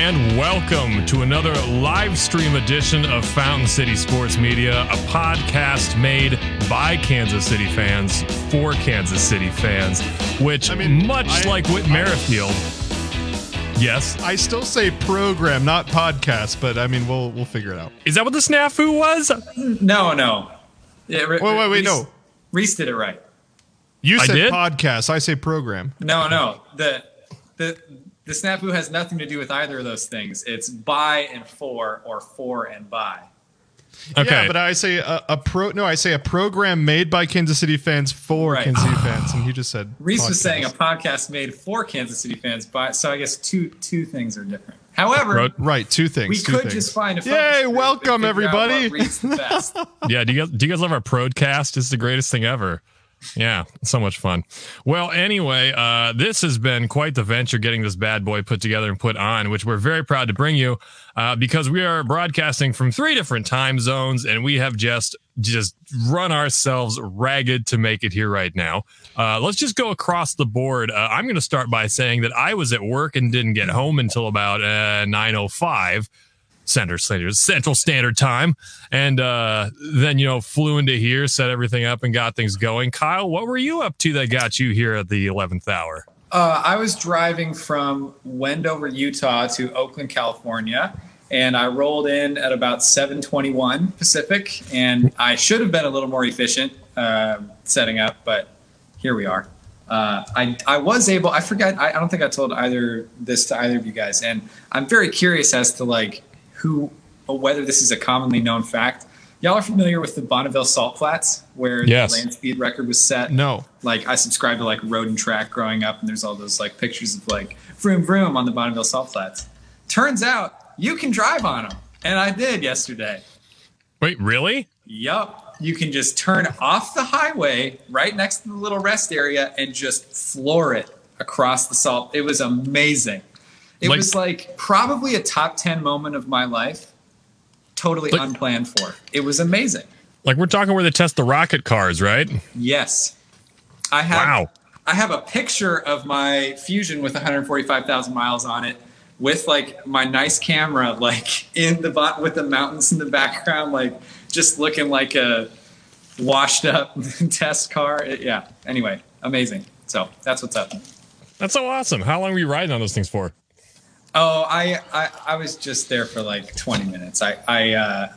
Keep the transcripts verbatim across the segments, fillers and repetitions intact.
and welcome to another live stream edition of Fountain City Sports Media, a podcast made by Kansas City fans for Kansas City fans, which I mean, much I, like Whit Merrifield. I, yes. I still say program, not podcast, but I mean, we'll we'll figure it out. Is that what the snafu was? No, no. Yeah, re- wait, wait, wait, Reese, no. Reese did it right. You said I did? Podcast. I say program. No, no. The the The snafu has nothing to do with either of those things. It's by and for, or for and by. Okay. Yeah, but I say a, a pro. No, I say a program made by Kansas City fans for right. Kansas City fans, and he just said Reese podcast. Was saying a podcast made for Kansas City fans by. So I guess two two things are different. However, right, two things. We two could things. Just find a. Yay! Welcome everybody. The best. Yeah. Do you guys do you guys love our podcast? It's the greatest thing ever. Yeah, so much fun. Well, anyway, uh, this has been quite the venture getting this bad boy put together and put on, which we're very proud to bring you uh, because we are broadcasting from three different time zones, and we have just just run ourselves ragged to make it here right now. Uh, let's just go across the board. Uh, I'm going to start by saying that I was at work and didn't get home until about uh, nine oh five. Center Central Standard Time, and uh, then, you know, flew into here, set everything up, and got things going. Kyle, what were you up to that got you here at the eleventh hour? Uh, I was driving from Wendover, Utah to Oakland, California, and I rolled in at about seven twenty-one Pacific, and I should have been a little more efficient uh, setting up, but here we are. Uh, I, I was able, I forgot, I, I don't think I told either this to either of you guys, and I'm very curious as to, like, who, whether this is a commonly known fact. Y'all are familiar with the Bonneville Salt Flats, where yes. the land speed record was set? No. Like, I subscribed to, like, Road and Track growing up, and there's all those, like, pictures of, like, vroom vroom on the Bonneville Salt Flats. Turns out, you can drive on them, and I did yesterday. Wait, really? Yup. You can just turn off the highway right next to the little rest area and just floor it across the salt. It was amazing. It like, was like probably a top ten moment of my life, totally like, unplanned for. It was amazing. Like, we're talking where they test the rocket cars, right? Yes. I have, wow. I have a picture of my Fusion with one hundred forty-five thousand miles on it with, like, my nice camera, like, in the bot with the mountains in the background, like, just looking like a washed up test car. It, yeah. Anyway, amazing. So that's what's up. That's so awesome. How long were you riding on those things for? Oh, I, I, I was just there for like twenty minutes. I I, uh,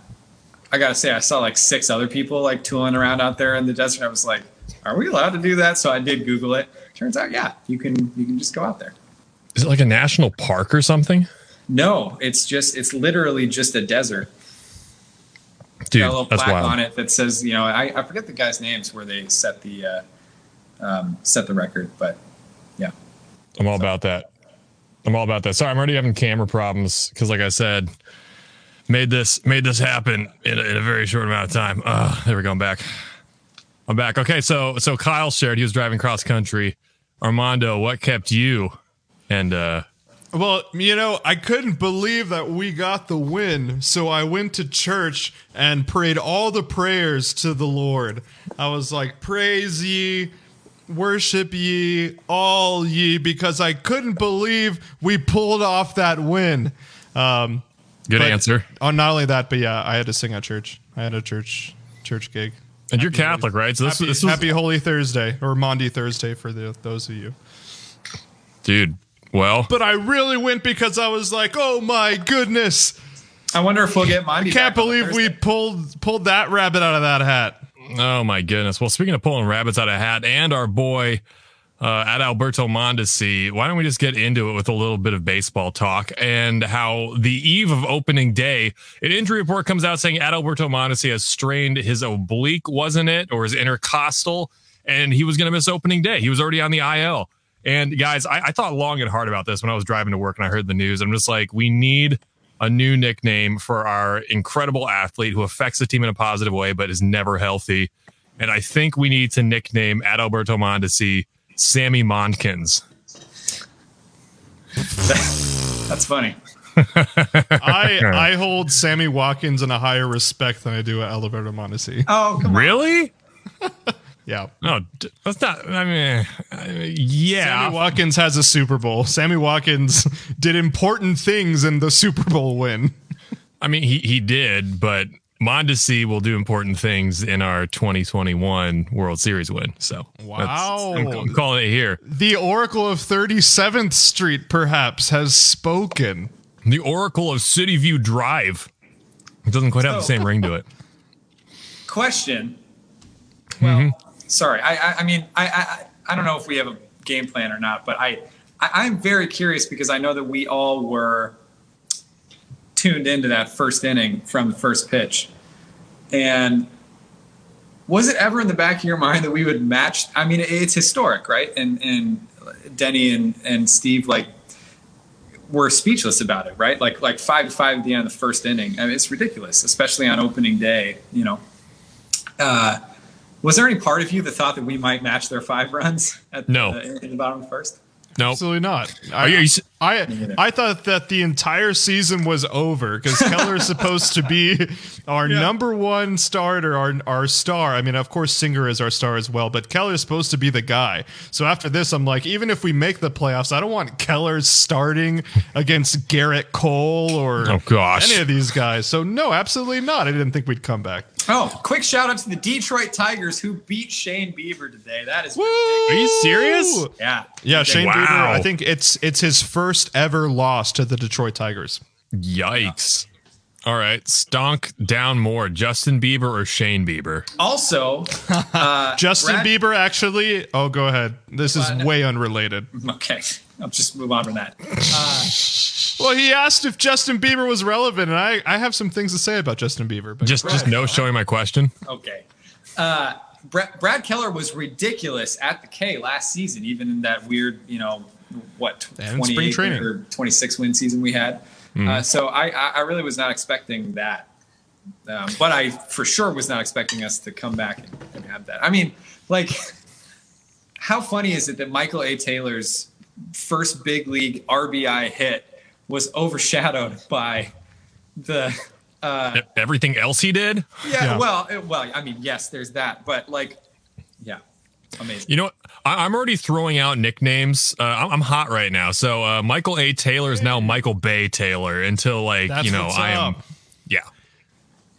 I gotta say, I saw like six other people like tooling around out there in the desert. I was like, are we allowed to do that? So I did Google it. Turns out, yeah, you can you can just go out there. Is it like a national park or something? No, it's just it's literally just a desert. Dude, got a little plaque on it that says, you know, I, I forget the guys' names where they set the uh, um, set the record, but yeah, I'm all so. about that. I'm all about that. Sorry, I'm already having camera problems because, like I said, made this made this happen in a, in a very short amount of time. Uh, there we go. I'm back. I'm back. Okay, so so Kyle shared he was driving cross country. Armando, what kept you? And uh, well, you know, I couldn't believe that we got the win, so I went to church and prayed all the prayers to the Lord. I was like, praise ye. Worship ye, all ye, because I couldn't believe we pulled off that win. Um, Good answer. On not only that, but yeah, I had to sing at church. I had a church church gig. And happy you're Catholic, Holy, right? So this, happy, this was Happy Holy Thursday or Maundy Thursday for the, those of you, dude. Well, but I really went because I was like, oh my goodness. I wonder if we'll get Maundy. I can't believe we pulled pulled that rabbit out of that hat. Oh, my goodness. Well, speaking of pulling rabbits out of a hat and our boy uh, Adalberto Mondesi, why don't we just get into it with a little bit of baseball talk and how the eve of opening day, an injury report comes out saying Adalberto Mondesi has strained his oblique, wasn't it, or his intercostal, and he was going to miss opening day. He was already on the I L. And, guys, I, I thought long and hard about this when I was driving to work and I heard the news. I'm just like, we need a new nickname for our incredible athlete who affects the team in a positive way, but is never healthy. And I think we need to nickname Adalberto Mondesi Sammy Watkins. That's funny. I I hold Sammy Watkins in a higher respect than I do Adalberto Mondesi. Oh, come on. Really? Yeah. No, that's not. I mean, uh, yeah. Sammy Watkins has a Super Bowl. Sammy Watkins did important things in the Super Bowl win. I mean, he, he did, but Mondesi will do important things in our twenty twenty-one World Series win. So, wow. I'm, I'm calling it here. The Oracle of thirty-seventh Street, perhaps, has spoken. The Oracle of City View Drive. It doesn't quite so, have the same ring to it. Question. Well, mm-hmm. sorry. I, I, I mean, I, I, I don't know if we have a game plan or not, but I, I, I'm very curious because I know that we all were tuned into that first inning from the first pitch. And was it ever in the back of your mind that we would match? I mean, it's historic, right? And, and Denny and, and Steve, like, were speechless about it, right? Like, like five to five at the end of the first inning. I mean, it's ridiculous, especially on opening day, you know, uh, was there any part of you that thought that we might match their five runs at no. the, in the bottom of the first? No, absolutely not. I, I I thought that the entire season was over because Keller is supposed to be our yeah. number one starter, our our star. I mean, of course, Singer is our star as well, but Keller is supposed to be the guy. So after this, I'm like, even if we make the playoffs, I don't want Keller starting against Garrett Cole or oh, gosh. any of these guys. So no, absolutely not. I didn't think we'd come back. Oh, quick shout out to the Detroit Tigers who beat Shane Bieber today. That is Woo! Ridiculous. Are you serious? Yeah. Yeah, Shane wow. Bieber, I think it's it's his first ever loss to the Detroit Tigers. Yikes. Yeah. All right. Stonk down more, Justin Bieber or Shane Bieber? Also, uh, Justin Brad- Bieber actually. Oh, go ahead. This is uh, way unrelated. Okay. I'll just move on from that. Uh, well, he asked if Justin Bieber was relevant, and I, I have some things to say about Justin Bieber. But just, just no showing my question. Okay. Uh, Brad, Brad Keller was ridiculous at the K last season, even in that weird, you know, what, twenty-eight or twenty-six win season we had. Mm. Uh, so I, I really was not expecting that. Um, but I for sure was not expecting us to come back and, and have that. I mean, like, how funny is it that Michael A. Taylor's first big league R B I hit was overshadowed by the uh everything else he did. Yeah, yeah. well it, well I mean, yes, there's that, but like, yeah, amazing. You know, I, I'm already throwing out nicknames. uh I'm, I'm hot right now, so uh Michael A. Taylor is now Michael Bay Taylor until like That's you know I am up. Yeah.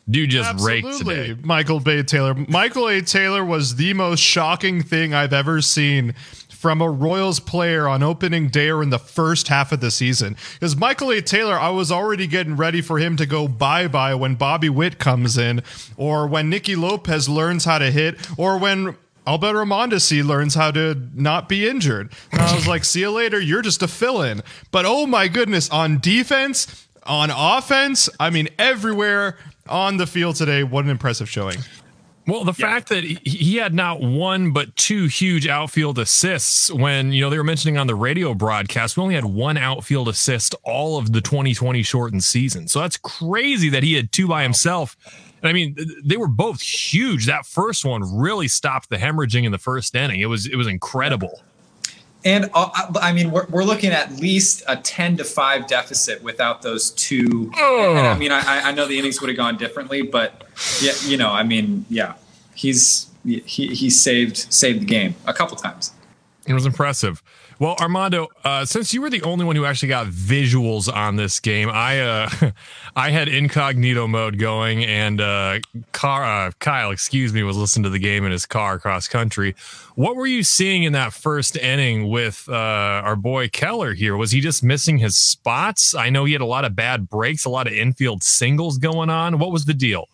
Dude just Absolutely. raked today. Michael Bay Taylor. Michael A. Taylor was the most shocking thing I've ever seen from a Royals player on opening day or in the first half of the season. Because Michael A. Taylor, I was already getting ready for him to go bye-bye when Bobby Witt comes in, or when Nicky Lopez learns how to hit, or when Adalberto Mondesi learns how to not be injured. And I was like, see you later, you're just a fill-in. But oh my goodness, on defense, on offense, I mean, everywhere on the field today, what an impressive showing. Well, the yeah. fact that he had not one, but two huge outfield assists when, you know, they were mentioning on the radio broadcast, we only had one outfield assist all of the twenty twenty shortened season. So that's crazy that he had two by himself. And I mean, they were both huge. That first one really stopped the hemorrhaging in the first inning. It was it was incredible. And uh, I mean, we're, we're looking at least a ten to five deficit without those two. Oh. And I mean, I, I know the innings would have gone differently, but yeah, you know, I mean, yeah, he's, he, he saved, saved the game a couple times. It was impressive. Well, Armando, uh, since you were the only one who actually got visuals on this game, I uh, I had incognito mode going, and uh, car, uh, Kyle, excuse me, was listening to the game in his car cross country. What were you seeing in that first inning with uh, our boy Keller here? Was he just missing his spots? I know he had a lot of bad breaks, a lot of infield singles going on. What was the deal?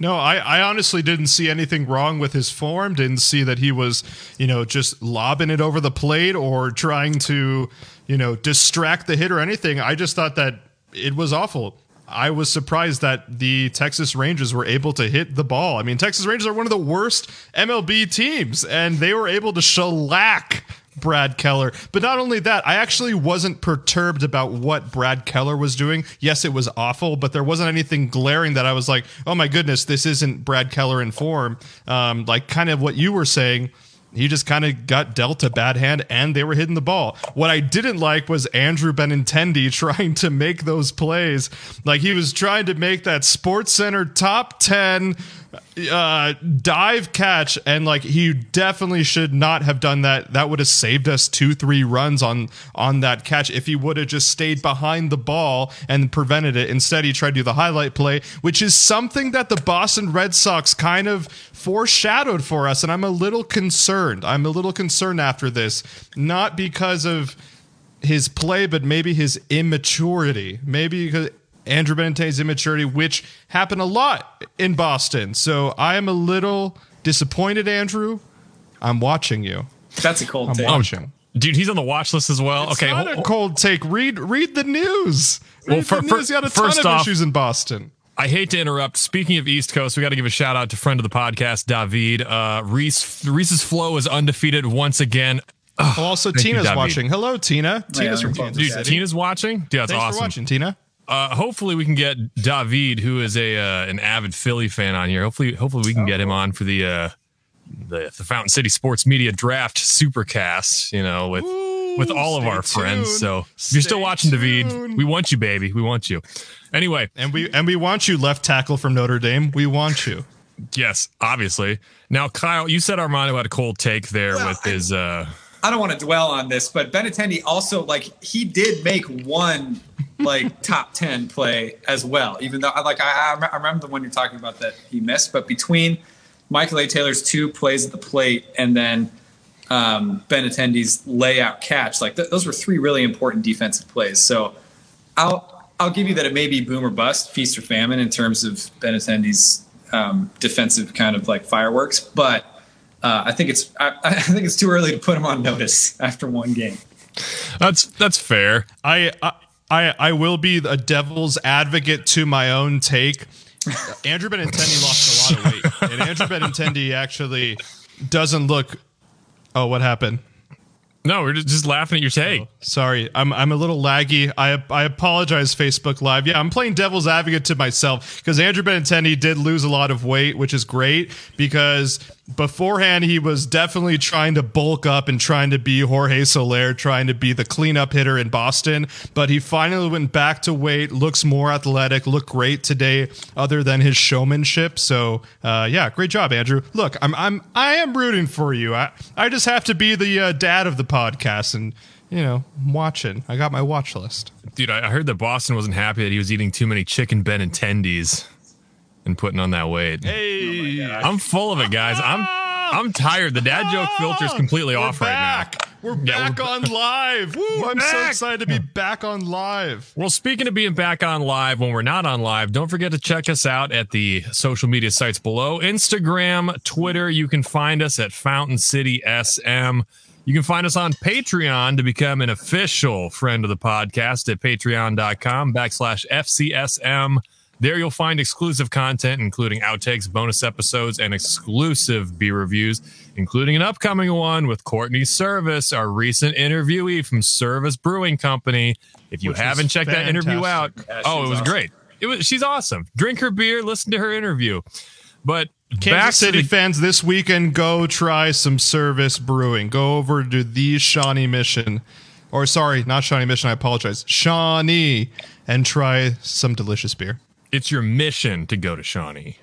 No, I, I honestly didn't see anything wrong with his form. Didn't see that he was, you know, just lobbing it over the plate or trying to, you know, distract the hitter or anything. I just thought that it was awful. I was surprised that the Texas Rangers were able to hit the ball. I mean, Texas Rangers are one of the worst M L B teams, and they were able to shellac Brad Keller. But not only that, I actually wasn't perturbed about what Brad Keller was doing. Yes, it was awful, but there wasn't anything glaring that I was like, oh my goodness, this isn't Brad Keller in form. Um, like kind of what you were saying, he just kind of got dealt a bad hand and they were hitting the ball. What I didn't like was Andrew Benintendi trying to make those plays. Like he was trying to make that SportsCenter top ten uh, dive catch, and like he definitely should not have done that. That would have saved us two, three runs on on that catch if he would have just stayed behind the ball and prevented it. Instead, he tried to do the highlight play, which is something that the Boston Red Sox kind of foreshadowed for us, and I'm a little concerned. I'm a little concerned after this, not because of his play, but maybe his immaturity. Maybe because Andrew Benintendi's immaturity, which happened a lot in Boston. So I am a little disappointed, Andrew. I'm watching you. That's a cold I'm take. Watching. Dude, he's on the watch list as well. It's okay, not ho- a cold take. Read read the news. Read well, for, the news. For, you had a ton of off, issues in Boston. I hate to interrupt. Speaking of East Coast, we got to give a shout out to friend of the podcast, David. Uh, Reese Reese's flow is undefeated once again. Oh, also, Tina's you, watching. Hello, Tina. Yeah, Tina's from Kansas City. Dude, Tina's watching. Yeah, that's Thanks awesome. For watching, Tina. Uh, hopefully we can get David, who is a uh, an avid Philly fan, on here. Hopefully, hopefully we can oh. get him on for the, uh, the the Fountain City Sports Media Draft Supercast. You know, with Ooh, with all of our tuned. friends. So if stay you're still watching, tuned. David, we want you, baby. We want you. Anyway, and we and we want you, left tackle from Notre Dame. We want you. Yes, obviously. Now, Kyle, you said Armando had a cold take there well, with his. Uh, I don't want to dwell on this, but Benintendi also, like, he did make one like top ten play as well. Even though, like, I, I remember the one you're talking about that he missed, but between Michael A. Taylor's two plays at the plate and then um, Benintendi's layout catch, like th- those were three really important defensive plays. So I'll I'll give you that it may be boom or bust, feast or famine in terms of Benintendi's um, defensive kind of like fireworks, but. Uh, I think it's I, I think it's too early to put him on notice after one game. That's that's fair. I I I will be a devil's advocate to my own take. Andrew Benintendi lost a lot of weight, and Andrew Benintendi actually doesn't look. Oh, what happened? No, we're just laughing at your take. Oh, sorry, I'm I'm a little laggy. I I apologize, Facebook Live. Yeah, I'm playing devil's advocate to myself because Andrew Benintendi did lose a lot of weight, which is great because beforehand he was definitely trying to bulk up and trying to be Jorge Soler, trying to be the cleanup hitter in Boston. But he finally went back to weight, looks more athletic, looked great today, other than his showmanship. So uh, yeah, great job, Andrew. Look, I'm I'm I am rooting for you. I I just have to be the uh, dad of the podcast and, you know, I'm watching. I got my watch list. Dude, I heard that Boston wasn't happy that he was eating too many chicken Benintendis and putting on that weight. Hey, oh I'm full of it, guys. I'm I'm tired. The dad joke filter is completely we're off back. right now. We're yeah, back we're, on live. Woo, I'm back. so excited to be back on live. Well, speaking of being back on live, when we're not on live, don't forget to check us out at the social media sites below. Instagram, Twitter. You can find us at Fountain City S M. You can find us on Patreon to become an official friend of the podcast at patreon.com backslash FCSM. There you'll find exclusive content, including outtakes, bonus episodes, and exclusive beer reviews, including an upcoming one with Courtney Service, our recent interviewee from Service Brewing Company. If you Which haven't checked fantastic. that interview out, yeah, oh, it was awesome. great. It was She's awesome. Drink her beer, listen to her interview. But Kansas back City the, fans this weekend, go try some Service Brewing. Go over to the Shawnee Mission, or sorry, not Shawnee Mission. I apologize, Shawnee, and try some delicious beer. It's your mission to go to Shawnee.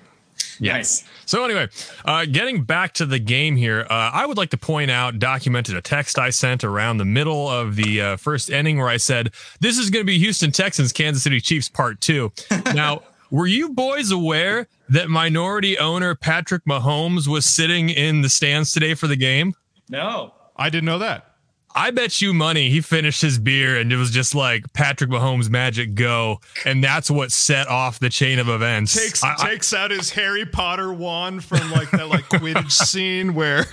Yes. Nice. So anyway, uh, getting back to the game here, uh, I would like to point out, documented a text I sent around the middle of the uh, first inning where I said, "This is going to be Houston Texans, Kansas City Chiefs part two." Now. Were you boys aware that minority owner Patrick Mahomes was sitting in the stands today for the game? No, I didn't know that. I bet you money he finished his beer and it was just like Patrick Mahomes magic go. And that's what set off the chain of events. Takes I, takes out his Harry Potter wand from like that like Quidditch scene where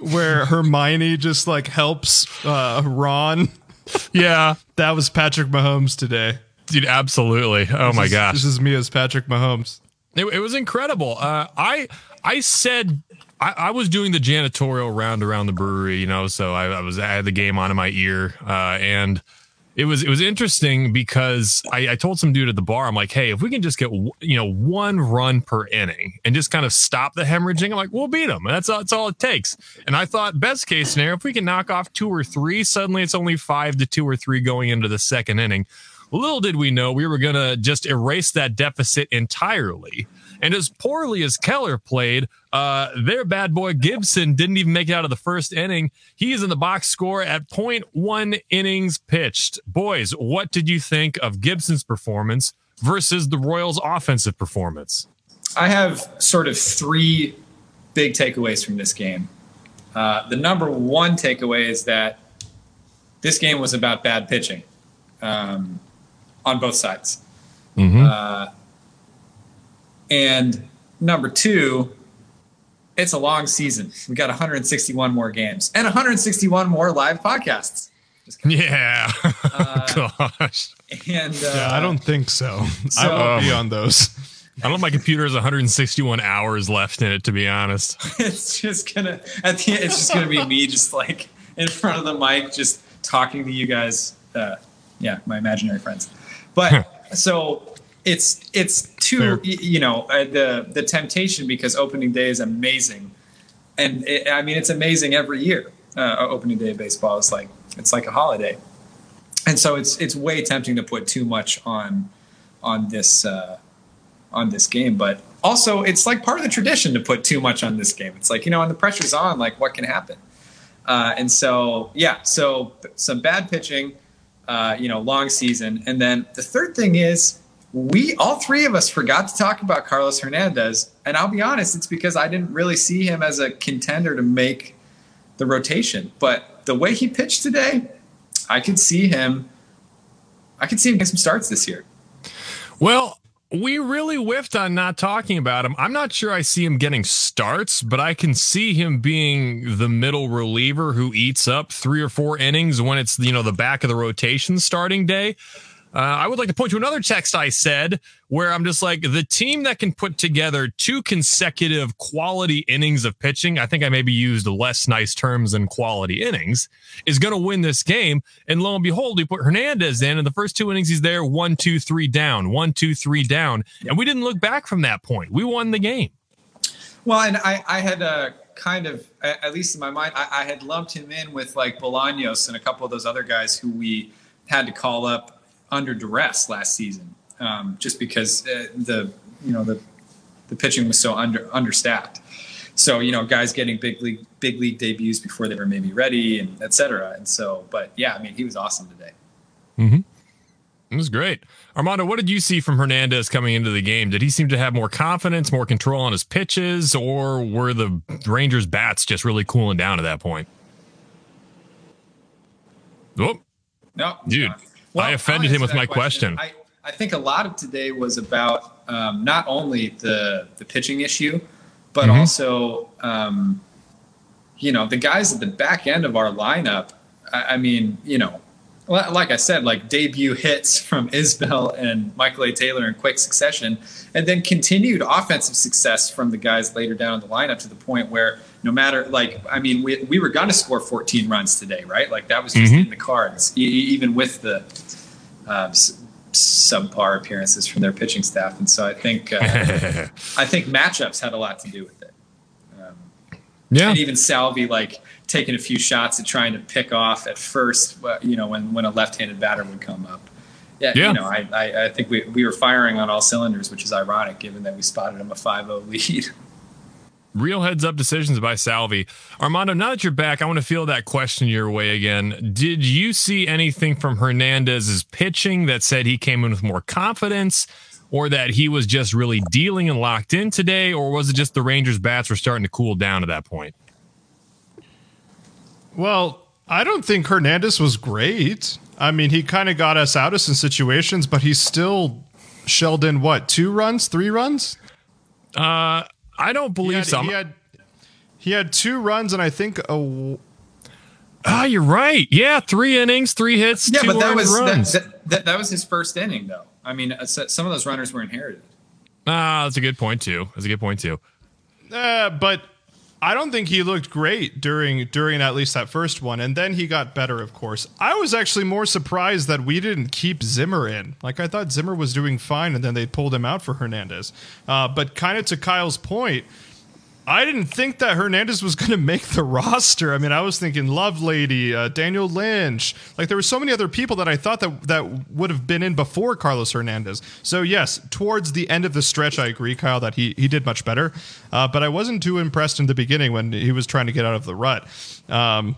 where Hermione just like helps uh, Ron. Yeah, that was Patrick Mahomes today. Dude, absolutely. Oh this my is, gosh. This is me as Patrick Mahomes. It, it was incredible. Uh, I I said I, I was doing the janitorial round around the brewery, you know, so I, I was I had the game on in my ear. Uh, and it was it was interesting because I, I told some dude at the bar, I'm like, hey, if we can just get, you know, one run per inning and just kind of stop the hemorrhaging, I'm like, we'll beat them. And that's all, that's all it takes. And I thought best case scenario, if we can knock off two or three, suddenly it's only five to two or three going into the second inning. Little did we know we were going to just erase that deficit entirely. And as poorly as Keller played, uh, their bad boy Gibson didn't even make it out of the first inning. He is in the box score at point one innings pitched. Boys, what did you think of Gibson's performance versus the Royals' offensive performance? I have sort of three big takeaways from this game. Uh, the number one takeaway is that this game was about bad pitching um, on both sides. Mm-hmm. Uh, and number two, it's a long season. We got one hundred sixty-one more games and one hundred sixty-one more live podcasts. Just yeah. Uh, Gosh. And uh, yeah, I don't think so. so I won't um, be on those. I don't know if my computer has one hundred sixty-one hours left in it, to be honest. It's just gonna at the end, it's just gonna be me just like in front of the mic, just talking to you guys. Uh, yeah, my imaginary friends. But so it's it's too Fair. you know uh, the the temptation, because opening day is amazing, and it, I mean it's amazing every year. Uh, opening day of baseball is like it's like a holiday, and so it's it's way tempting to put too much on on this. Uh, on this game, but also it's like part of the tradition to put too much on this game. It's like, you know, when the pressure's on, like what can happen? Uh, and so, yeah, so some bad pitching, uh, you know, long season. And then the third thing is we, all three of us forgot to talk about Carlos Hernandez. And I'll be honest, it's because I didn't really see him as a contender to make the rotation, but the way he pitched today, I could see him, I could see him get some starts this year. Well, we really whiffed on not talking about him. I'm not sure I see him getting starts, but I can see him being the middle reliever who eats up three or four innings when it's, you know, the back of the rotation starting day. Uh, I would like to point to another text I said where I'm just like, the team that can put together two consecutive quality innings of pitching, I think I maybe used less nice terms than quality innings, is going to win this game. And lo and behold, we put Hernandez in, and the first two innings he's there, one, two, three down, one, two, three down. And we didn't look back from that point. We won the game. Well, and I, I had a kind of, at least in my mind, I, I had lumped him in with like Bolaños and a couple of those other guys who we had to call up under duress last season, um, just because uh, the you know the the pitching was so under understaffed. So you know, guys getting big league big league debuts before they were maybe ready, and et cetera. And so, but yeah, I mean, he was awesome today. Mm-hmm. It was great, Armando. What did you see from Hernandez coming into the game? Did he seem to have more confidence, more control on his pitches, or were the Rangers' bats just really cooling down at that point? Whoop. No, dude. Not. Well, I offended him with my question. question. I, I think a lot of today was about um, not only the, the pitching issue, but mm-hmm. also, um, you know, the guys at the back end of our lineup. I, I mean, you know, like I said, like debut hits from Isbell and Michael A. Taylor in quick succession, and then continued offensive success from the guys later down in the lineup to the point where no matter, like, I mean, we we were going to score fourteen runs today, right? Like that was just mm-hmm. in the cards, e- even with the uh, s- subpar appearances from their pitching staff. And so I think uh, I think matchups had a lot to do with it. Um, yeah, and even Salvi, like, taking a few shots at trying to pick off at first, you know, when, when a left-handed batter would come up. Yeah, yeah. You know, I, I, I think we, we were firing on all cylinders, which is ironic given that we spotted him a five oh lead. Real heads-up decisions by Salvi. Armando, now that you're back, I want to feel that question your way again. Did you see anything from Hernandez's pitching that said he came in with more confidence, or that he was just really dealing and locked in today, or was it just the Rangers' bats were starting to cool down at that point? Well, I don't think Hernandez was great. I mean, he kind of got us out of some situations, but he still shelled in, what, two runs, three runs? Uh, I don't believe so. He had, he had two runs and I think a... Ah, oh, you're right. Yeah, three innings, three hits, yeah, two but that was, runs. That, that, that, that was his first inning, though. I mean, some of those runners were inherited. Ah, uh, that's a good point, too. That's a good point, too. Uh, but... I don't think he looked great during during at least that first one, and then he got better, of course. I was actually more surprised that we didn't keep Zimmer in. Like, I thought Zimmer was doing fine, and then they pulled him out for Hernandez. Uh, but kind of to Kyle's point, I didn't think that Hernandez was going to make the roster. I mean, I was thinking Lovelady, uh, Daniel Lynch. Like, there were so many other people that I thought that, that would have been in before Carlos Hernandez. So, yes, towards the end of the stretch, I agree, Kyle, that he he did much better. Uh, but I wasn't too impressed in the beginning when he was trying to get out of the rut. Um,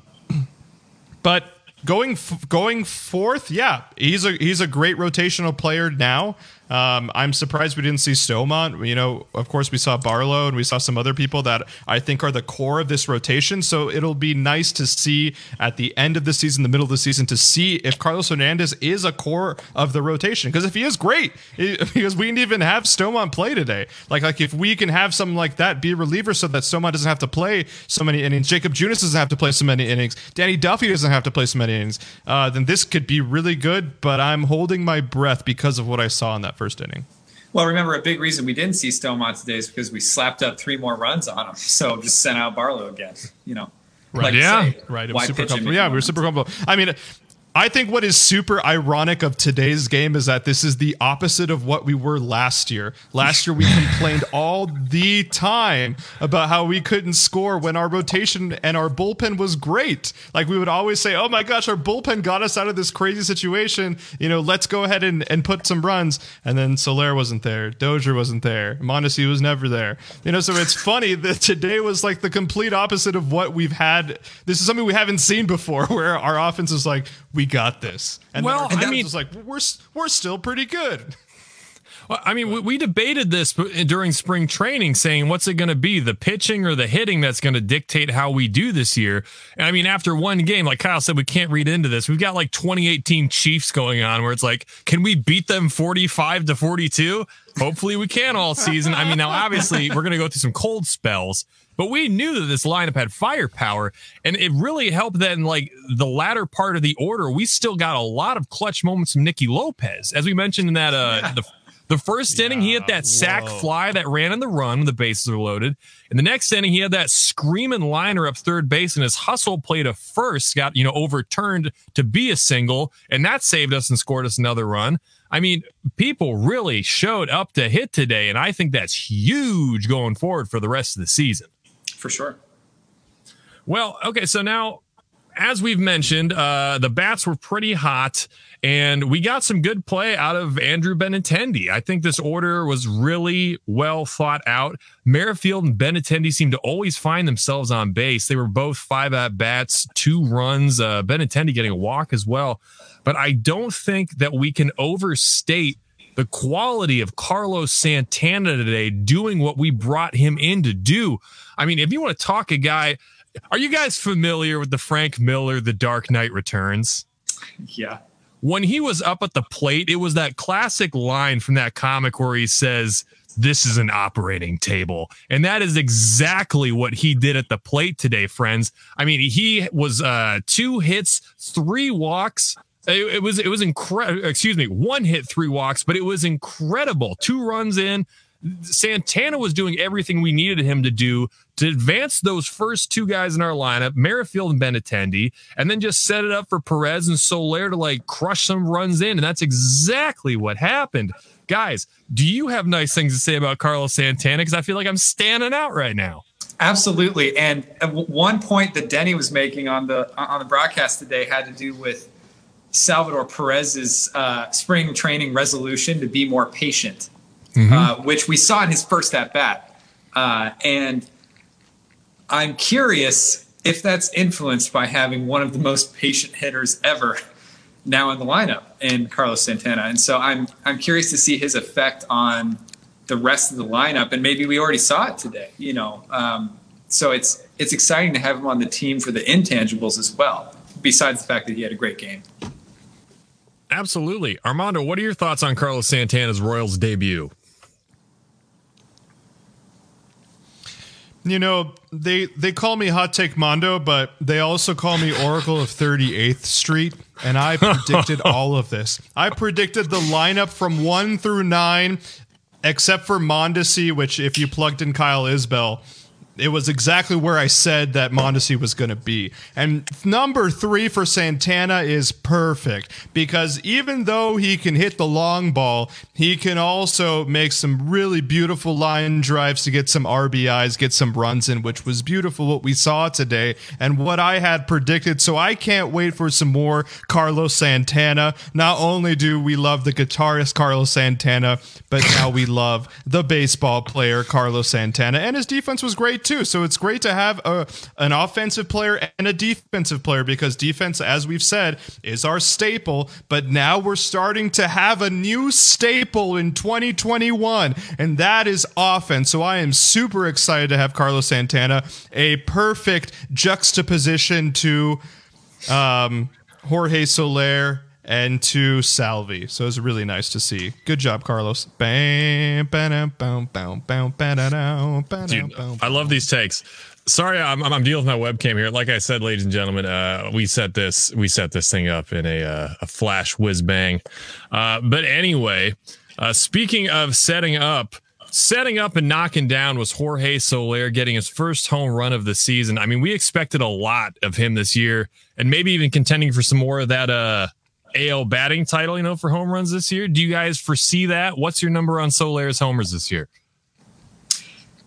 but going f- going forth, yeah, he's a, he's a great rotational player now. Um, I'm surprised we didn't see Stomont. You know, of course, we saw Barlow and we saw some other people that I think are the core of this rotation. So it'll be nice to see at the end of the season, the middle of the season, to see if Carlos Hernandez is a core of the rotation. Because if he is, great, it, because we didn't even have Stomont play today. Like, like if we can have something like that be a reliever so that Stomont doesn't have to play so many innings, Jakob Junis doesn't have to play so many innings, Danny Duffy doesn't have to play so many innings, uh, then this could be really good. But I'm holding my breath because of what I saw in that first inning. Well, remember, a big reason we didn't see Stomont today is because we slapped up three more runs on him, so just sent out Barlow again, you know. Right. Like yeah. Say, right. It was super comfortable. Yeah, we were super comfortable. I mean, I think what is super ironic of today's game is that this is the opposite of what we were last year. Last year, we complained all the time about how we couldn't score when our rotation and our bullpen was great. Like, we would always say, oh my gosh, our bullpen got us out of this crazy situation. You know, let's go ahead and, and put some runs. And then Soler wasn't there. Dozier wasn't there. Mondesi was never there. You know, so it's funny that today was like the complete opposite of what we've had. This is something we haven't seen before, where our offense is like, we We got this. And well, I mean, was like, we're we're still pretty good. Well, I mean, we, we debated this during spring training, saying what's it going to be, the pitching or the hitting that's going to dictate how we do this year. And I mean, after one game, like Kyle said, we can't read into this. We've got like twenty eighteen Chiefs going on where it's like, can we beat them forty-five to forty-two? Hopefully we can all season. I mean, now, obviously, we're going to go through some cold spells. But we knew that this lineup had firepower, and it really helped that in like the latter part of the order, we still got a lot of clutch moments from Nicky Lopez. As we mentioned in that uh, the the first yeah, inning, he hit that sack whoa. fly that ran in the run when the bases were loaded. In the next inning, he had that screaming liner up third base, and his hustle play to first got, you know, overturned to be a single, and that saved us and scored us another run. I mean, people really showed up to hit today, and I think that's huge going forward for the rest of the season. For sure. Well, okay, so now, as we've mentioned, uh, the bats were pretty hot, and we got some good play out of Andrew Benintendi. I think this order was really well thought out. Merrifield and Benintendi seemed to always find themselves on base. They were both five at-bats, two runs, uh, Benintendi getting a walk as well. But I don't think that we can overstate the quality of Carlos Santana today doing what we brought him in to do. I mean, if you want to talk a guy, are you guys familiar with the Frank Miller, The Dark Knight Returns? Yeah. When he was up at the plate, it was that classic line from that comic where he says, "This is an operating table." And that is exactly what he did at the plate today, friends. I mean, he was uh, two hits, three walks, It, it was it was incredible. Excuse me, one hit, three walks, but it was incredible. Two runs in, Santana was doing everything we needed him to do to advance those first two guys in our lineup, Merrifield and Benintendi, and then just set it up for Perez and Soler to like crush some runs in, and that's exactly what happened. Guys, do you have nice things to say about Carlos Santana? Because I feel like I'm standing out right now. Absolutely, and one point that Denny was making on the on the broadcast today had to do with Salvador Perez's uh, spring training resolution to be more patient, mm-hmm. uh, which we saw in his first at-bat. Uh, and I'm curious if that's influenced by having one of the most patient hitters ever now in the lineup in Carlos Santana. And so I'm I'm curious to see his effect on the rest of the lineup, and maybe we already saw it today, you know. Um, so it's it's exciting to have him on the team for the intangibles as well, besides the fact that he had a great game. Absolutely. Armando, what are your thoughts on Carlos Santana's Royals debut? You know, they they call me Hot Take Mondo, but they also call me Oracle of thirty-eighth Street, and I predicted all of this. I predicted the lineup from one through nine, except for Mondesi, which if you plugged in Kyle Isbell, It was exactly where I said that Mondesi was going to be. And number three for Santana is perfect, because even though he can hit the long ball, he can also make some really beautiful line drives to get some R B Is, get some runs in, which was beautiful what we saw today and what I had predicted. So I can't wait for some more Carlos Santana. Not only do we love the guitarist Carlos Santana, but now we love the baseball player Carlos Santana. And his defense was great too. So it's great to have a, an offensive player and a defensive player, because defense, as we've said, is our staple. But now we're starting to have a new staple in twenty twenty-one, and that is offense. So I am super excited to have Carlos Santana, a perfect juxtaposition to um, Jorge Soler and to Salvi. So it's really nice to see. Good job, Carlos. Dude, I love these takes. Sorry, I'm, I'm dealing with my webcam here. Like I said, ladies and gentlemen, uh, we set this we set this thing up in a, uh, a flash whiz bang. Uh, but anyway, uh, speaking of setting up, setting up and knocking down was Jorge Soler getting his first home run of the season. I mean, we expected a lot of him this year, and maybe even contending for some more of that uh, A L batting title, you know, for home runs this year. Do you guys foresee that? What's your number on Soler's homers this year?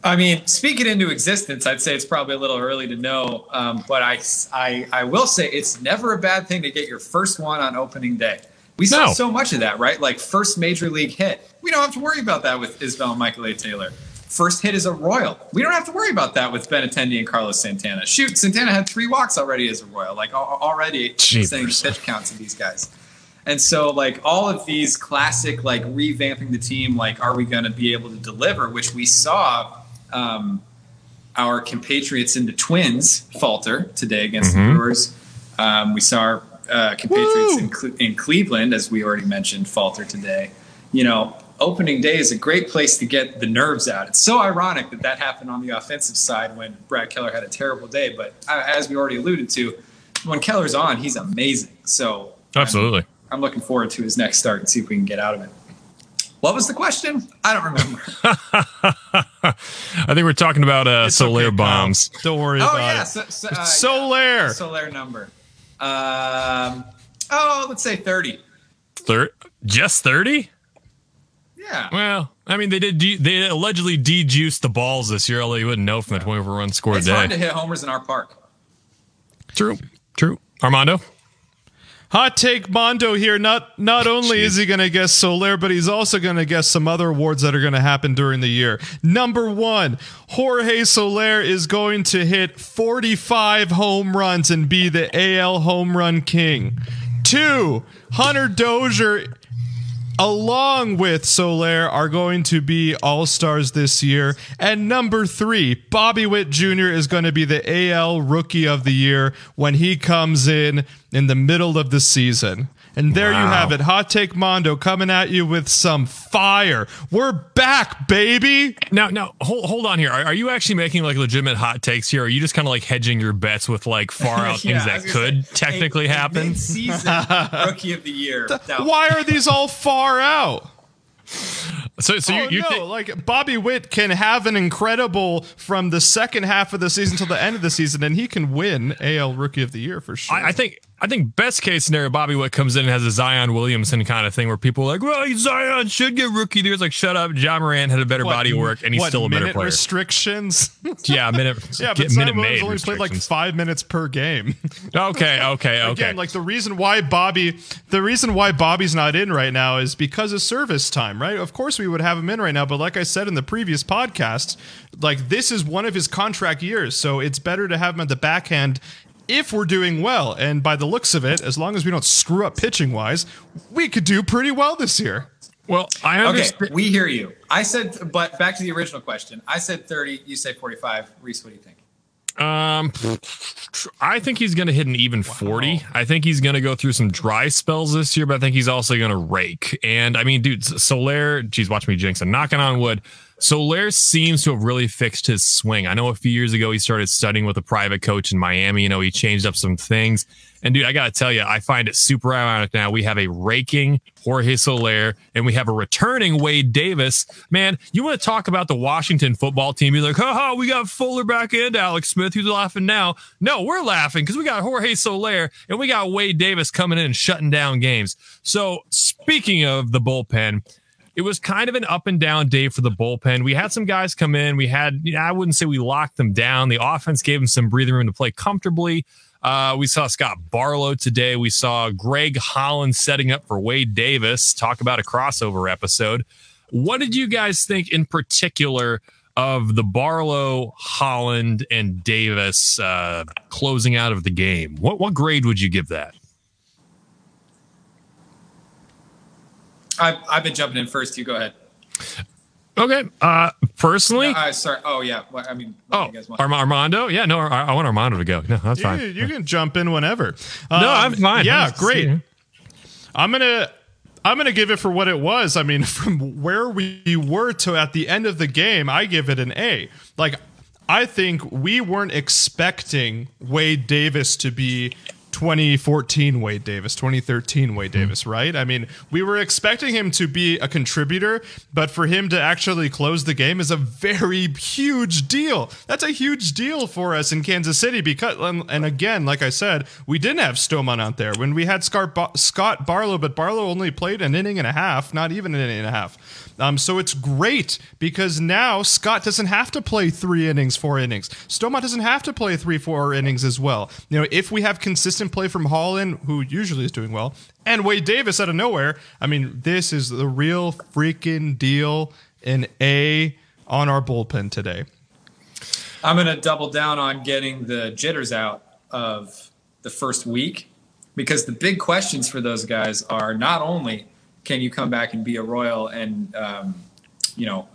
I mean, speaking into existence, I'd say it's probably a little early to know, um, but I, I, I will say it's never a bad thing to get your first one on opening day. We saw no. so much of that, right? Like first major league hit. We don't have to worry about that with Isbell and Michael A. Taylor. First hit is a Royal. We don't have to worry about that with Benintendi and Carlos Santana. Shoot, Santana had three walks already as a Royal. Like already saying pitch counts of these guys. And so like all of these classic, like revamping the team, like are we going to be able to deliver, which we saw um, our compatriots in the Twins falter today against mm-hmm. the Brewers. Um, we saw our uh, compatriots in, Cle- in Cleveland, as we already mentioned, falter today. You know, opening day is a great place to get the nerves out. It's so ironic that that happened on the offensive side when Brad Keller had a terrible day. But uh, as we already alluded to, when Keller's on, he's amazing. So absolutely, I'm, I'm looking forward to his next start and see if we can get out of it. What was the question? I don't remember. I think we're talking about uh, Soler okay, bombs. Don't worry oh, about yeah, it. So, so, uh, Soler. Yeah, Soler number. Um, oh, let's say thirty. Thir- just thirty? Yeah. Well, I mean, they did. De- they allegedly de-juiced the balls this year, although you wouldn't know from the twenty-over run score it's day. It's hard to hit homers in our park. True. True. Armando? Hot take Mondo here. Not not only Jeez. is he going to guess Soler, but he's also going to guess some other awards that are going to happen during the year. Number one, Jorge Soler is going to hit forty-five home runs and be the A L home run king. Two, Hunter Dozier along with Soler are going to be all-stars this year. And number three, Bobby Witt Junior is going to be the A L Rookie of the Year when he comes in in the middle of the season. And there wow. you have it. Hot Take Mondo coming at you with some fire. We're back, baby. Now, now hold, hold on here. Are, are you actually making like legitimate hot takes here? Or are you just kind of like hedging your bets with like far out yeah, things that could say, technically a, happen? A mid-season Rookie of the Year. No. Why are these all far out? So, so oh, you, you no, th- like Bobby Witt can have an incredible from the second half of the season till the end of the season, and he can win A L Rookie of the Year for sure. I, I think. I think best case scenario, Bobby Witt comes in and has a Zion Williamson kind of thing where people are like, well, Zion should get rookie. There's like, shut up. John Moran had a better what, body work, and he's what, still a better player. Restrictions? yeah, minute. Yeah, but get, Zion minute only played like five minutes per game. okay, okay, okay. Again, like the reason why Bobby, the reason why Bobby's not in right now is because of service time, right? Of course, we would have him in right now, but like I said in the previous podcast, like this is one of his contract years, so it's better to have him at the backhand. If we're doing well, and by the looks of it, as long as we don't screw up pitching-wise, we could do pretty well this year. Well, I understand. Okay, we hear you. I said, but back to the original question. I said thirty. You say forty-five. Reese, what do you think? Um, I think he's going to hit an even wow. forty. I think he's going to go through some dry spells this year, but I think he's also going to rake. And, I mean, dude, Soler, geez, watch me jinx. I'm knocking on wood. Soler seems to have really fixed his swing. I know a few years ago he started studying with a private coach in Miami. You know, he changed up some things. And, dude, I got to tell you, I find it super ironic now. We have a raking Jorge Soler, and we have a returning Wade Davis. Man, you want to talk about the Washington football team. You're like, ha-ha, we got Fuller back and Alex Smith. Who's laughing now? No, we're laughing because we got Jorge Soler, and we got Wade Davis coming in and shutting down games. So, speaking of the bullpen, it was kind of an up and down day for the bullpen. We had some guys come in. We had, I wouldn't say we locked them down. The offense gave them some breathing room to play comfortably. Uh, we saw Scott Barlow today. We saw Greg Holland setting up for Wade Davis. Talk about a crossover episode. What did you guys think in particular of the Barlow, Holland, and Davis uh, closing out of the game? What, what grade would you give that? I've, I've been jumping in first. You go ahead. Okay. Uh, personally, no, uh, sorry. Oh yeah. Well, I mean, what oh, do you guys want? Ar- Armando. Yeah, no, I, I want Armando to go. No, that's Dude, fine. You can jump in whenever. Um, no, I'm fine. Yeah. Nice great. I'm going to, I'm going to give it for what it was. I mean, from where we were to at the end of the game, I give it an A. Like, I think we weren't expecting Wade Davis to be twenty fourteen Wade Davis, twenty thirteen Wade Davis, right? I mean, we were expecting him to be a contributor, but for him to actually close the game is a very huge deal. That's a huge deal for us in Kansas City because, and again, like I said, we didn't have Stoman out there when we had Scott Barlow, but Barlow only played an inning and a half, not even an inning and a half. Um, so it's great because now Scott doesn't have to play three innings, four innings. Stoma doesn't have to play three, four innings as well. You know, if we have consistent play from Holland, who usually is doing well, and Wade Davis out of nowhere, I mean, this is the real freaking deal. An A on our bullpen today. I'm going to double down on getting the jitters out of the first week because the big questions for those guys are not only can you come back and be a Royal and, um, you know,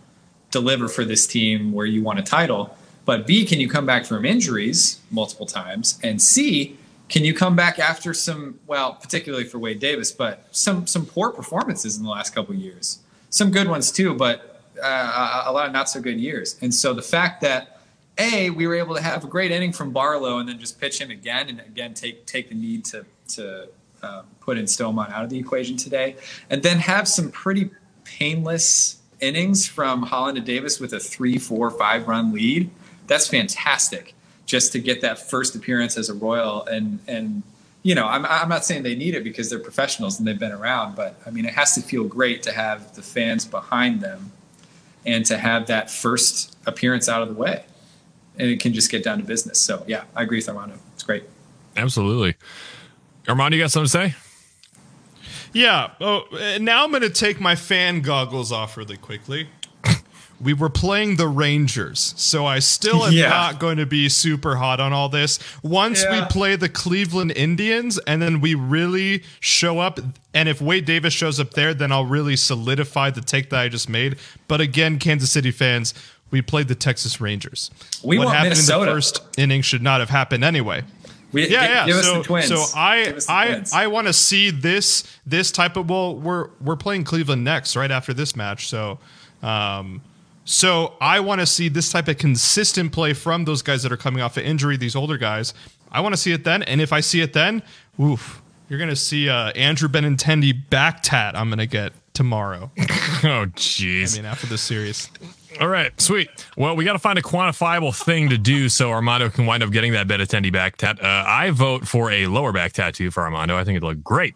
deliver for this team where you want a title? But B, can you come back from injuries multiple times? And C, can you come back after some, well, particularly for Wade Davis, but some some poor performances in the last couple of years? Some good ones too, but uh, a lot of not so good years. And so the fact that, A, we were able to have a great inning from Barlow and then just pitch him again and again take take the need to to – Uh, put in Stoman out of the equation today, and then have some pretty painless innings from Holland to Davis with a three, four, five run lead. That's fantastic just to get that first appearance as a Royal. And, and you know, I'm, I'm not saying they need it because they're professionals and they've been around, but I mean, it has to feel great to have the fans behind them and to have that first appearance out of the way. And it can just get down to business. So, yeah, I agree with Armando. It's great. Absolutely. Armando, you got something to say? Yeah. Oh, now I'm going to take my fan goggles off really quickly. We were playing the Rangers, so I still am yeah. not going to be super hot on all this. Once yeah. we play the Cleveland Indians and then we really show up, and if Wade Davis shows up there, then I'll really solidify the take that I just made. But again, Kansas City fans, we played the Texas Rangers. We what happened Minnesota. in the first inning should not have happened anyway. We, yeah, give, yeah. Give so, us the twins. So I, I, I want to see this this type of. Well, we're we're playing Cleveland next, right after this match. So, um, so I want to see this type of consistent play from those guys that are coming off an injury. These older guys, I want to see it then. And if I see it then, oof, you're gonna see uh, Andrew Benintendi back tat. I'm gonna get tomorrow. Oh, jeez. I mean, after this series. All right, sweet. Well, we got to find a quantifiable thing to do so Armando can wind up getting that Benintendi back tat. Uh, I vote for a lower back tattoo for Armando. I think it'd look great.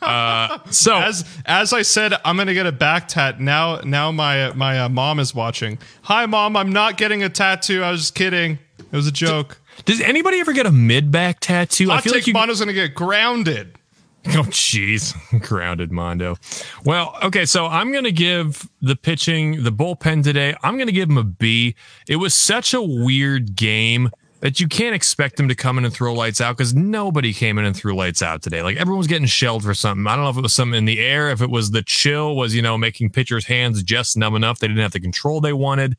Uh, so as as I said, I'm gonna get a back tat. Now, now my my uh, mom is watching. Hi, Mom. I'm not getting a tattoo. I was just kidding. It was a joke. Does, does anybody ever get a mid back tattoo? I, I feel like Armando's you... gonna get grounded. Oh, jeez. Grounded Mondo. Well, okay, so I'm going to give the pitching, the bullpen today, I'm going to give them a B. It was such a weird game that you can't expect them to come in and throw lights out because nobody came in and threw lights out today. Like, everyone was getting shelled for something. I don't know if it was something in the air, if it was the chill was, you know, making pitchers' hands just numb enough they didn't have the control they wanted.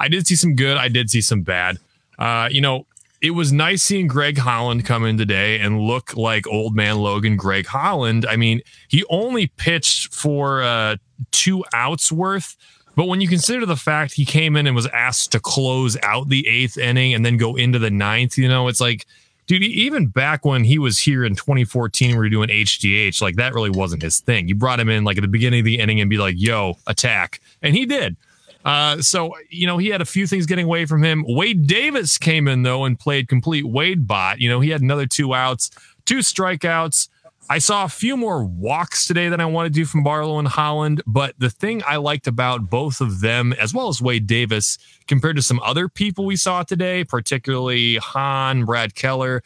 I did see some good. I did see some bad. Uh, you know, it was nice seeing Greg Holland come in today and look like old man Logan Greg Holland. I mean, he only pitched for uh, two outs worth, But when you consider the fact he came in and was asked to close out the eighth inning and then go into the ninth, you know, it's like, dude, even back when he was here in twenty fourteen, we were doing H D H, like that really wasn't his thing. You brought him in like at the beginning of the inning and be like, yo, attack. And he did. Uh, so, you know, he had a few things getting away from him. Wade Davis came in, though, and played complete Wade bot. You know, he had another two outs, two strikeouts. I saw a few more walks today than I want to do from Barlow and Holland, but the thing I liked about both of them, as well as Wade Davis, compared to some other people we saw today, particularly Han, Brad Keller,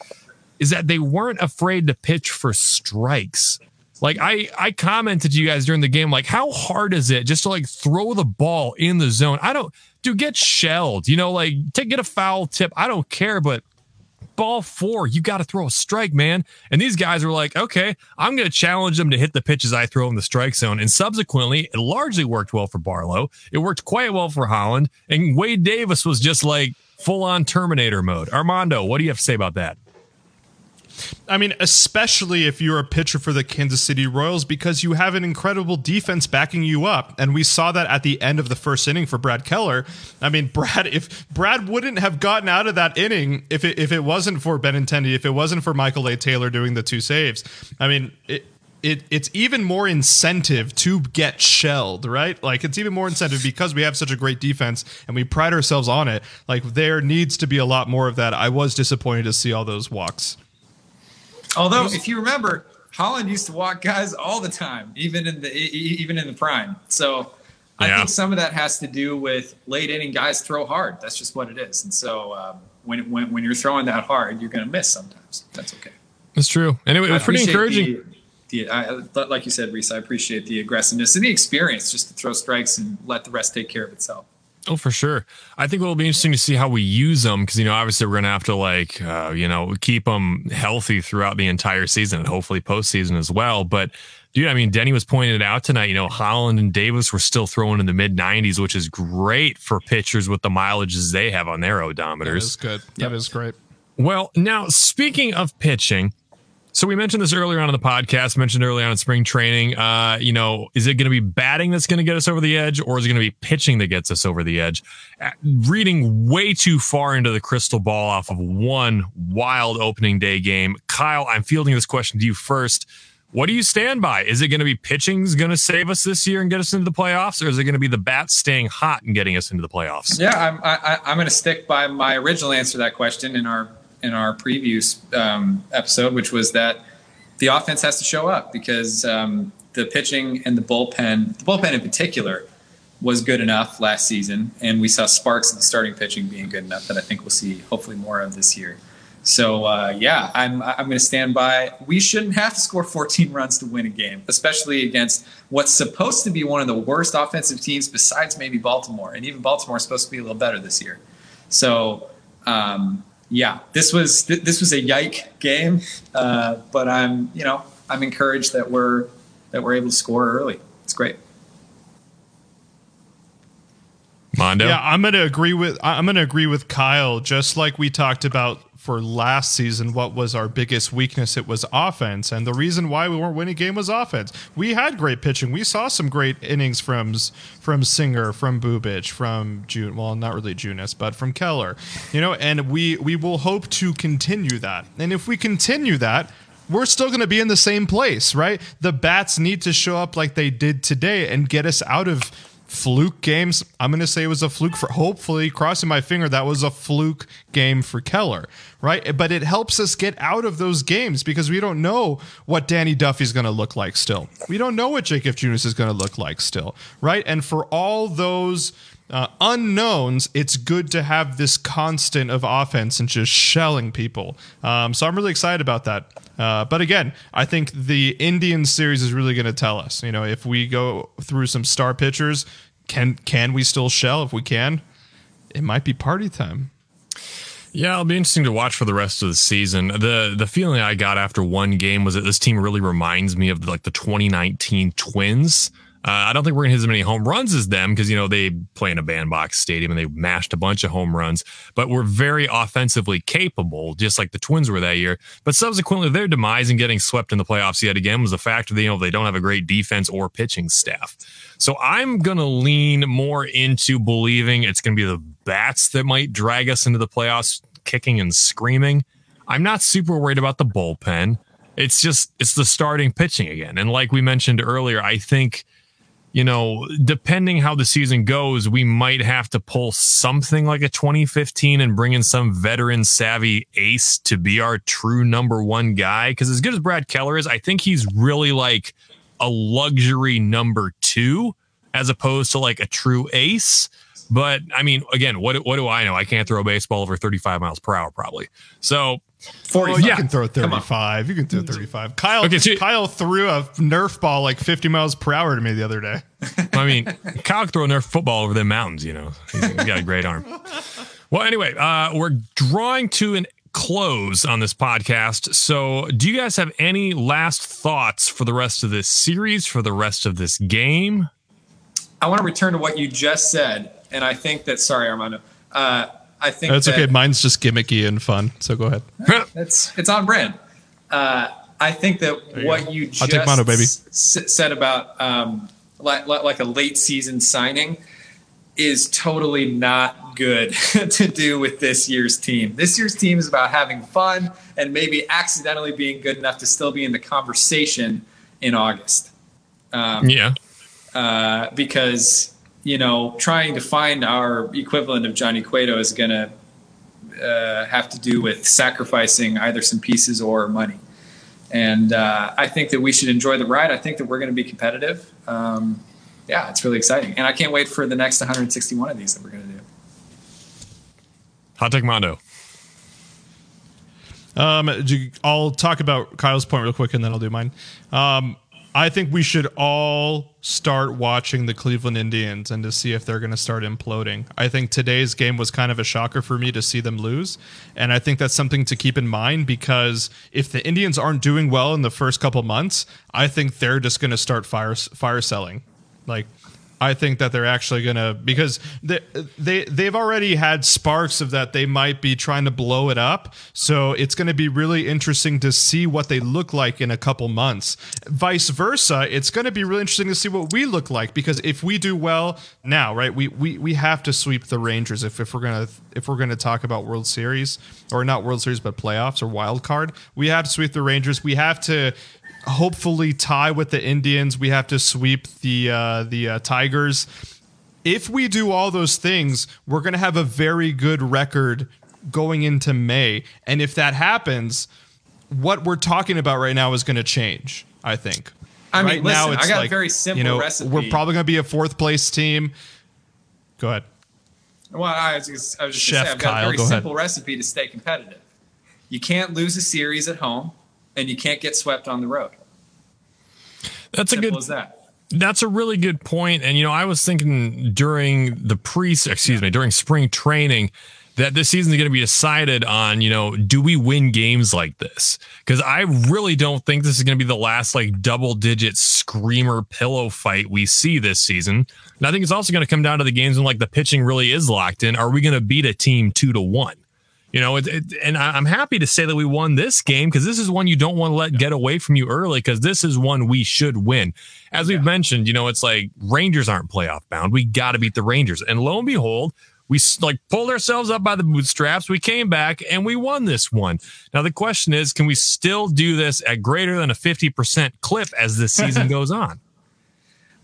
is that they weren't afraid to pitch for strikes. Like I, I commented to you guys during the game, like how hard is it just to like throw the ball in the zone? I don't, dude, get shelled, you know, like take get a foul tip. I don't care, but ball four, you got to throw a strike, man. And these guys were like, okay, I'm going to challenge them to hit the pitches I throw in the strike zone. And subsequently, it largely worked well for Barlow. It worked quite well for Holland. And Wade Davis was just like full on Terminator mode. Armando, what do you have to say about that? I mean, especially if you're a pitcher for the Kansas City Royals, because you have an incredible defense backing you up. And we saw that at the end of the first inning for Brad Keller. I mean, Brad, if Brad wouldn't have gotten out of that inning, if it, if it wasn't for Benintendi, if it wasn't for Michael A. Taylor doing the two saves, I mean, it, It, it's even more incentive to get shelled, right? Like it's even more incentive because we have such a great defense and we pride ourselves on it. Like there needs to be a lot more of that. I was disappointed to see all those walks. Although, if you remember, Holland used to walk guys all the time, even in the even in the prime. So I yeah. think some of that has to do with late inning guys throw hard. That's just what it is. And so um, when, when when you're throwing that hard, you're going to miss sometimes. That's okay. That's true. And anyway, it was pretty encouraging. The, the, I, like you said, Reese, I appreciate the aggressiveness and the experience just to throw strikes and let the rest take care of itself. Oh, for sure. I think it'll be interesting to see how we use them because, you know, obviously we're going to have to like, uh, you know, keep them healthy throughout the entire season and hopefully postseason as well. But, dude, I mean, Denny was pointing it out tonight. You know, Holland and Davis were still throwing in the mid nineties, which is great for pitchers with the mileages they have on their odometers. That is good. That yep. is great. Well, now, speaking of pitching, so we mentioned this earlier on in the podcast, mentioned earlier on in spring training. Uh, you know, is it going to be batting that's going to get us over the edge, or is it going to be pitching that gets us over the edge? Uh, reading way too far into the crystal ball off of one wild opening day game. Kyle, I'm fielding this question to you first. What do you stand by? Is it going to be pitching's going to save us this year and get us into the playoffs, or is it going to be the bats staying hot and getting us into the playoffs? Yeah, I'm, I, I'm going to stick by my original answer to that question in our in our previous um, episode, which was that the offense has to show up because um, the pitching and the bullpen, the bullpen in particular, was good enough last season. And we saw sparks of the starting pitching being good enough that I think we'll see hopefully more of this year. So uh, yeah, I'm, I'm going to stand by. We shouldn't have to score fourteen runs to win a game, especially against what's supposed to be one of the worst offensive teams besides maybe Baltimore. And even Baltimore is supposed to be a little better this year. So, um, Yeah, this was th- this was a yike game, uh, but I'm you know I'm encouraged that we're that we're able to score early. It's great. Mondo? Yeah, I'm gonna agree with I'm gonna agree with Kyle. Just like we talked about for last season, what was our biggest weakness? It was offense, and the reason why we weren't winning game was offense. We had great pitching. We saw some great innings from from Singer, from Bubic, from June. Well, not really Junis, but from Keller. You know, and we we will hope to continue that. And if we continue that, we're still going to be in the same place, right? The bats need to show up like they did today and get us out of fluke games. I'm going to say it was a fluke for, hopefully, crossing my finger, that was a fluke game for Keller, right? But it helps us get out of those games because we don't know what Danny Duffy's going to look like still. We don't know what Jakob Junis is going to look like still, right? And for all those uh, unknowns, it's good to have this constant of offense and just shelling people. Um, so I'm really excited about that. Uh, but again, I think the Indians series is really going to tell us, you know, if we go through some star pitchers, can can we still shell? If we can, it might be party time. Yeah, it'll be interesting to watch for the rest of the season. The the feeling I got after one game was that this team really reminds me of like the twenty nineteen Twins. Uh, I don't think we're going to hit as many home runs as them because, you know, they play in a bandbox stadium and they mashed a bunch of home runs. But we're very offensively capable, just like the Twins were that year. But subsequently, their demise and getting swept in the playoffs yet again was the fact that, you know, they don't have a great defense or pitching staff. So I'm going to lean more into believing it's going to be the bats that might drag us into the playoffs, kicking and screaming. I'm not super worried about the bullpen. It's just, it's the starting pitching again. And like we mentioned earlier, I think, you know, depending how the season goes, we might have to pull something like a twenty fifteen and bring in some veteran savvy ace to be our true number one guy. Because as good as Brad Keller is, I think he's really like a luxury number two as opposed to like a true ace. But I mean, again, what what do I know? I can't throw a baseball over thirty-five miles per hour, probably. So, forty, well, yeah. You can throw thirty-five. You can throw thirty-five. Kyle, okay, so, Kyle threw a Nerf ball like fifty miles per hour to me the other day. I mean, Kyle can throw a Nerf football over the mountains. You know, he's, he's got a great arm. Well, anyway, uh, we're drawing to an close on this podcast. So, do you guys have any last thoughts for the rest of this series, for the rest of this game? I want to return to what you just said. And I think that, sorry, Armando, uh, I think that's that, okay. Mine's just gimmicky and fun. So go ahead. That's it's on brand. Uh, I think that what go. you just mono, baby. S- said about um, li- li- like a late season signing is totally not good to do with this year's team. This year's team is about having fun and maybe accidentally being good enough to still be in the conversation in August. Um, yeah. Uh, because, you know, trying to find our equivalent of Johnny Cueto is going to uh, have to do with sacrificing either some pieces or money. And uh, I think that we should enjoy the ride. I think that we're going to be competitive. Um, yeah, it's really exciting. And I can't wait for the next one hundred sixty-one of these that we're going to do. Hot Take Mondo. Um, I'll talk about Kyle's point real quick, and then I'll do mine. Um, I think we should all start watching the Cleveland Indians and to see if they're going to start imploding. I think today's game was kind of a shocker for me to see them lose. And I think that's something to keep in mind, because if the Indians aren't doing well in the first couple months, I think they're just going to start fire, fire selling. Like, I think that they're actually going to, because they, they, they've already had sparks of that. They might be trying to blow it up. So it's going to be really interesting to see what they look like in a couple months. Vice versa, it's going to be really interesting to see what we look like, because if we do well now, right, we, we, we have to sweep the Rangers. If, if we're going to, if we're going to talk about World Series, or not World Series, but playoffs or wild card, we have to sweep the Rangers. We have to hopefully tie with the Indians. We have to sweep the uh, the uh, Tigers. If we do all those things, we're going to have a very good record going into May. And if that happens, what we're talking about right now is going to change, I think. I mean, right listen, now it's I got like, a very simple you know, recipe. We're probably going to be a fourth place team. Go ahead. Well, I was just, I was just going to say, I've got Kyle, a very simple ahead. recipe to stay competitive. You can't lose a series at home, and you can't get swept on the road. That's a good, as that. That's a really good point. And, you know, I was thinking during the pre, excuse yeah. me, during spring training that this season is going to be decided on, you know, do we win games like this? Because I really don't think this is going to be the last like double digit screamer pillow fight we see this season. And I think it's also going to come down to the games when like the pitching really is locked in. Are we going to beat a team two to one? You know, it, it, and I'm happy to say that we won this game, because this is one you don't want to let yeah. get away from you early, because this is one we should win. As yeah. we've mentioned, you know, it's like Rangers aren't playoff bound. We got to beat the Rangers. And lo and behold, we like pulled ourselves up by the bootstraps. We came back and we won this one. Now, the question is, can we still do this at greater than a fifty percent clip as this season goes on?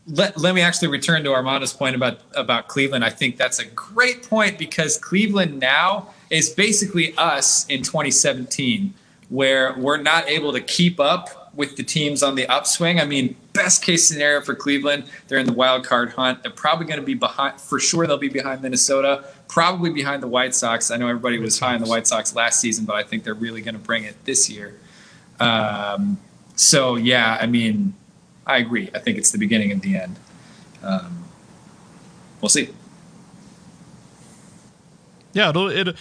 Let, let me actually return to Armando's point about, about Cleveland. I think that's a great point, because Cleveland now is basically us in twenty seventeen, where we're not able to keep up with the teams on the upswing. I mean, best case scenario for Cleveland, they're in the wild card hunt. They're probably going to be behind, for sure they'll be behind Minnesota, probably behind the White Sox. I know everybody was high on the White Sox last season, but I think they're really going to bring it this year. Um, so, yeah, I mean, I agree. I think it's the beginning of the end. Um, we'll see. Yeah, it'll, it,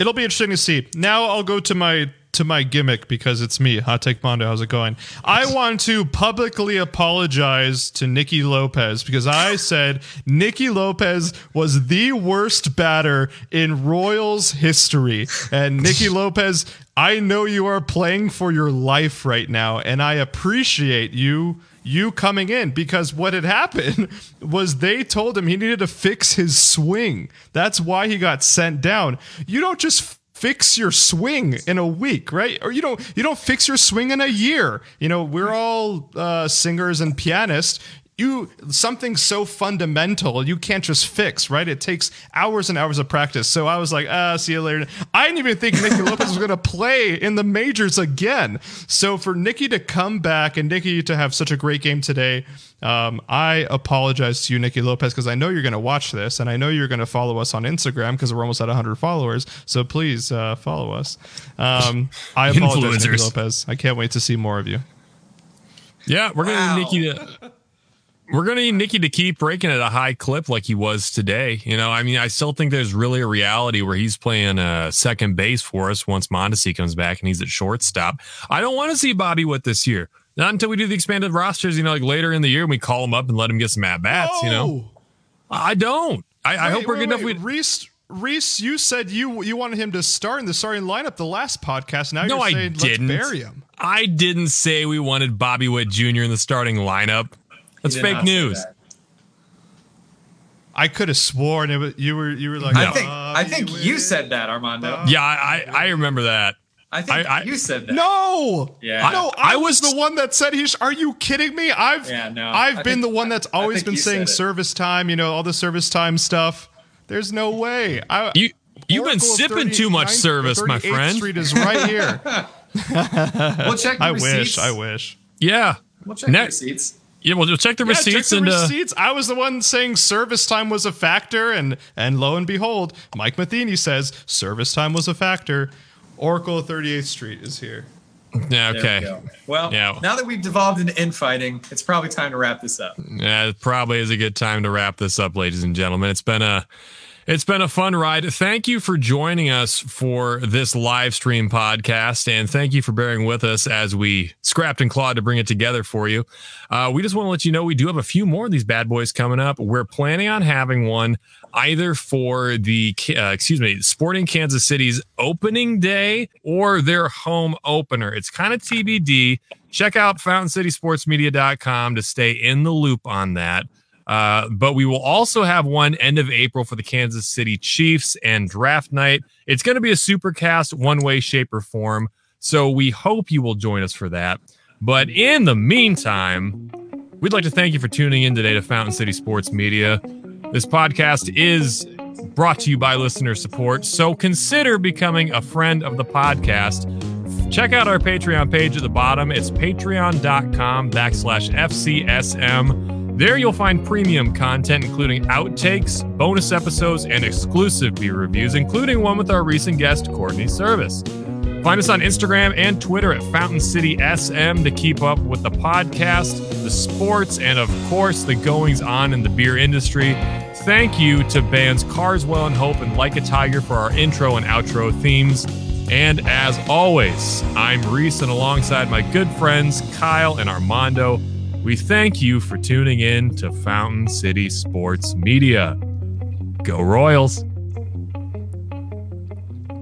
it'll be interesting to see. Now I'll go to my to my gimmick because it's me. Hot Take Mondo, how's it going? I want to publicly apologize to Nicky Lopez because I said Nicky Lopez was the worst batter in Royals history. And Nicky Lopez, I know you are playing for your life right now, and I appreciate you you coming in, because what had happened was they told him he needed to fix his swing. That's why he got sent down. You don't just fix your swing in a week, right? Or you don't you don't fix your swing in a year. You know, we're all uh, singers and pianists. You something so fundamental you can't just fix, right? It takes hours and hours of practice. So I was like, ah, see you later. I didn't even think Nicky Lopez was going to play in the majors again. So for Nicky to come back and Nicky to have such a great game today, um, I apologize to you, Nicky Lopez, because I know you're going to watch this and I know you're going to follow us on Instagram because we're almost at one hundred followers. So please uh, follow us. Um, I apologize, Nicky Lopez. I can't wait to see more of you. Yeah, we're going wow. to Nicky to. We're going to need Nicky to keep breaking at a high clip like he was today. You know, I mean, I still think there's really a reality where he's playing uh, second base for us once Mondesi comes back and he's at shortstop. I don't want to see Bobby Witt this year. Not until we do the expanded rosters, you know, like later in the year and we call him up and let him get some at-bats, no. you know. I don't. I, wait, I hope we're wait, good wait. enough. Reese, Reese, you said you you wanted him to start in the starting lineup the last podcast. Now no, you're saying I didn't. Let's bury him. I didn't say we wanted Bobby Witt Junior in the starting lineup. That's fake news. I could have sworn it was, you were you were like. I think I think you said that, Armando. Yeah, I I, I remember that. I think I, you said that. No, yeah, no, I, I was the one that said he. Sh- Are you kidding me? I've yeah, no, I've I been think, the one that's always been saying service time. You know, all the service time stuff. There's no way. I, you you've been sipping too much service, my friend. Street is right here. We'll check. The I receipts. wish. I wish. Yeah. We'll check Next. the receipts. Yeah, well, check the yeah, receipts. Check the and, receipts. Uh, I was the one saying service time was a factor, and and lo and behold, Mike Matheny says service time was a factor. Oracle thirty-eighth Street is here. Yeah, okay. We well, yeah. now that we've devolved into infighting, it's probably time to wrap this up. Yeah, it probably is a good time to wrap this up, ladies and gentlemen. It's been a It's been a fun ride. Thank you for joining us for this live stream podcast, and thank you for bearing with us as we scrapped and clawed to bring it together for you. Uh, we just want to let you know we do have a few more of these bad boys coming up. We're planning on having one either for the, uh, excuse me, Sporting Kansas City's opening day or their home opener. It's kind of T B D. Check out fountain city sports media dot com to stay in the loop on that. Uh, but we will also have one end of April for the Kansas City Chiefs and draft night. It's going to be a supercast one way, shape, or form. So we hope you will join us for that. But in the meantime, we'd like to thank you for tuning in today to Fountain City Sports Media. This podcast is brought to you by listener support. So consider becoming a friend of the podcast. Check out our Patreon page at the bottom. It's patreon.com backslash FCSM. There you'll find premium content, including outtakes, bonus episodes, and exclusive beer reviews, including one with our recent guest, Courtney Service. Find us on Instagram and Twitter at Fountain City S M to keep up with the podcast, the sports, and of course, the goings on in the beer industry. Thank you to bands Carswell and Hope and Like a Tiger for our intro and outro themes. And as always, I'm Reese, and alongside my good friends, Kyle and Armando, we thank you for tuning in to Fountain City Sports Media. Go Royals.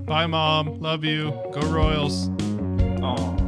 Bye, Mom. Love you. Go Royals. Aww.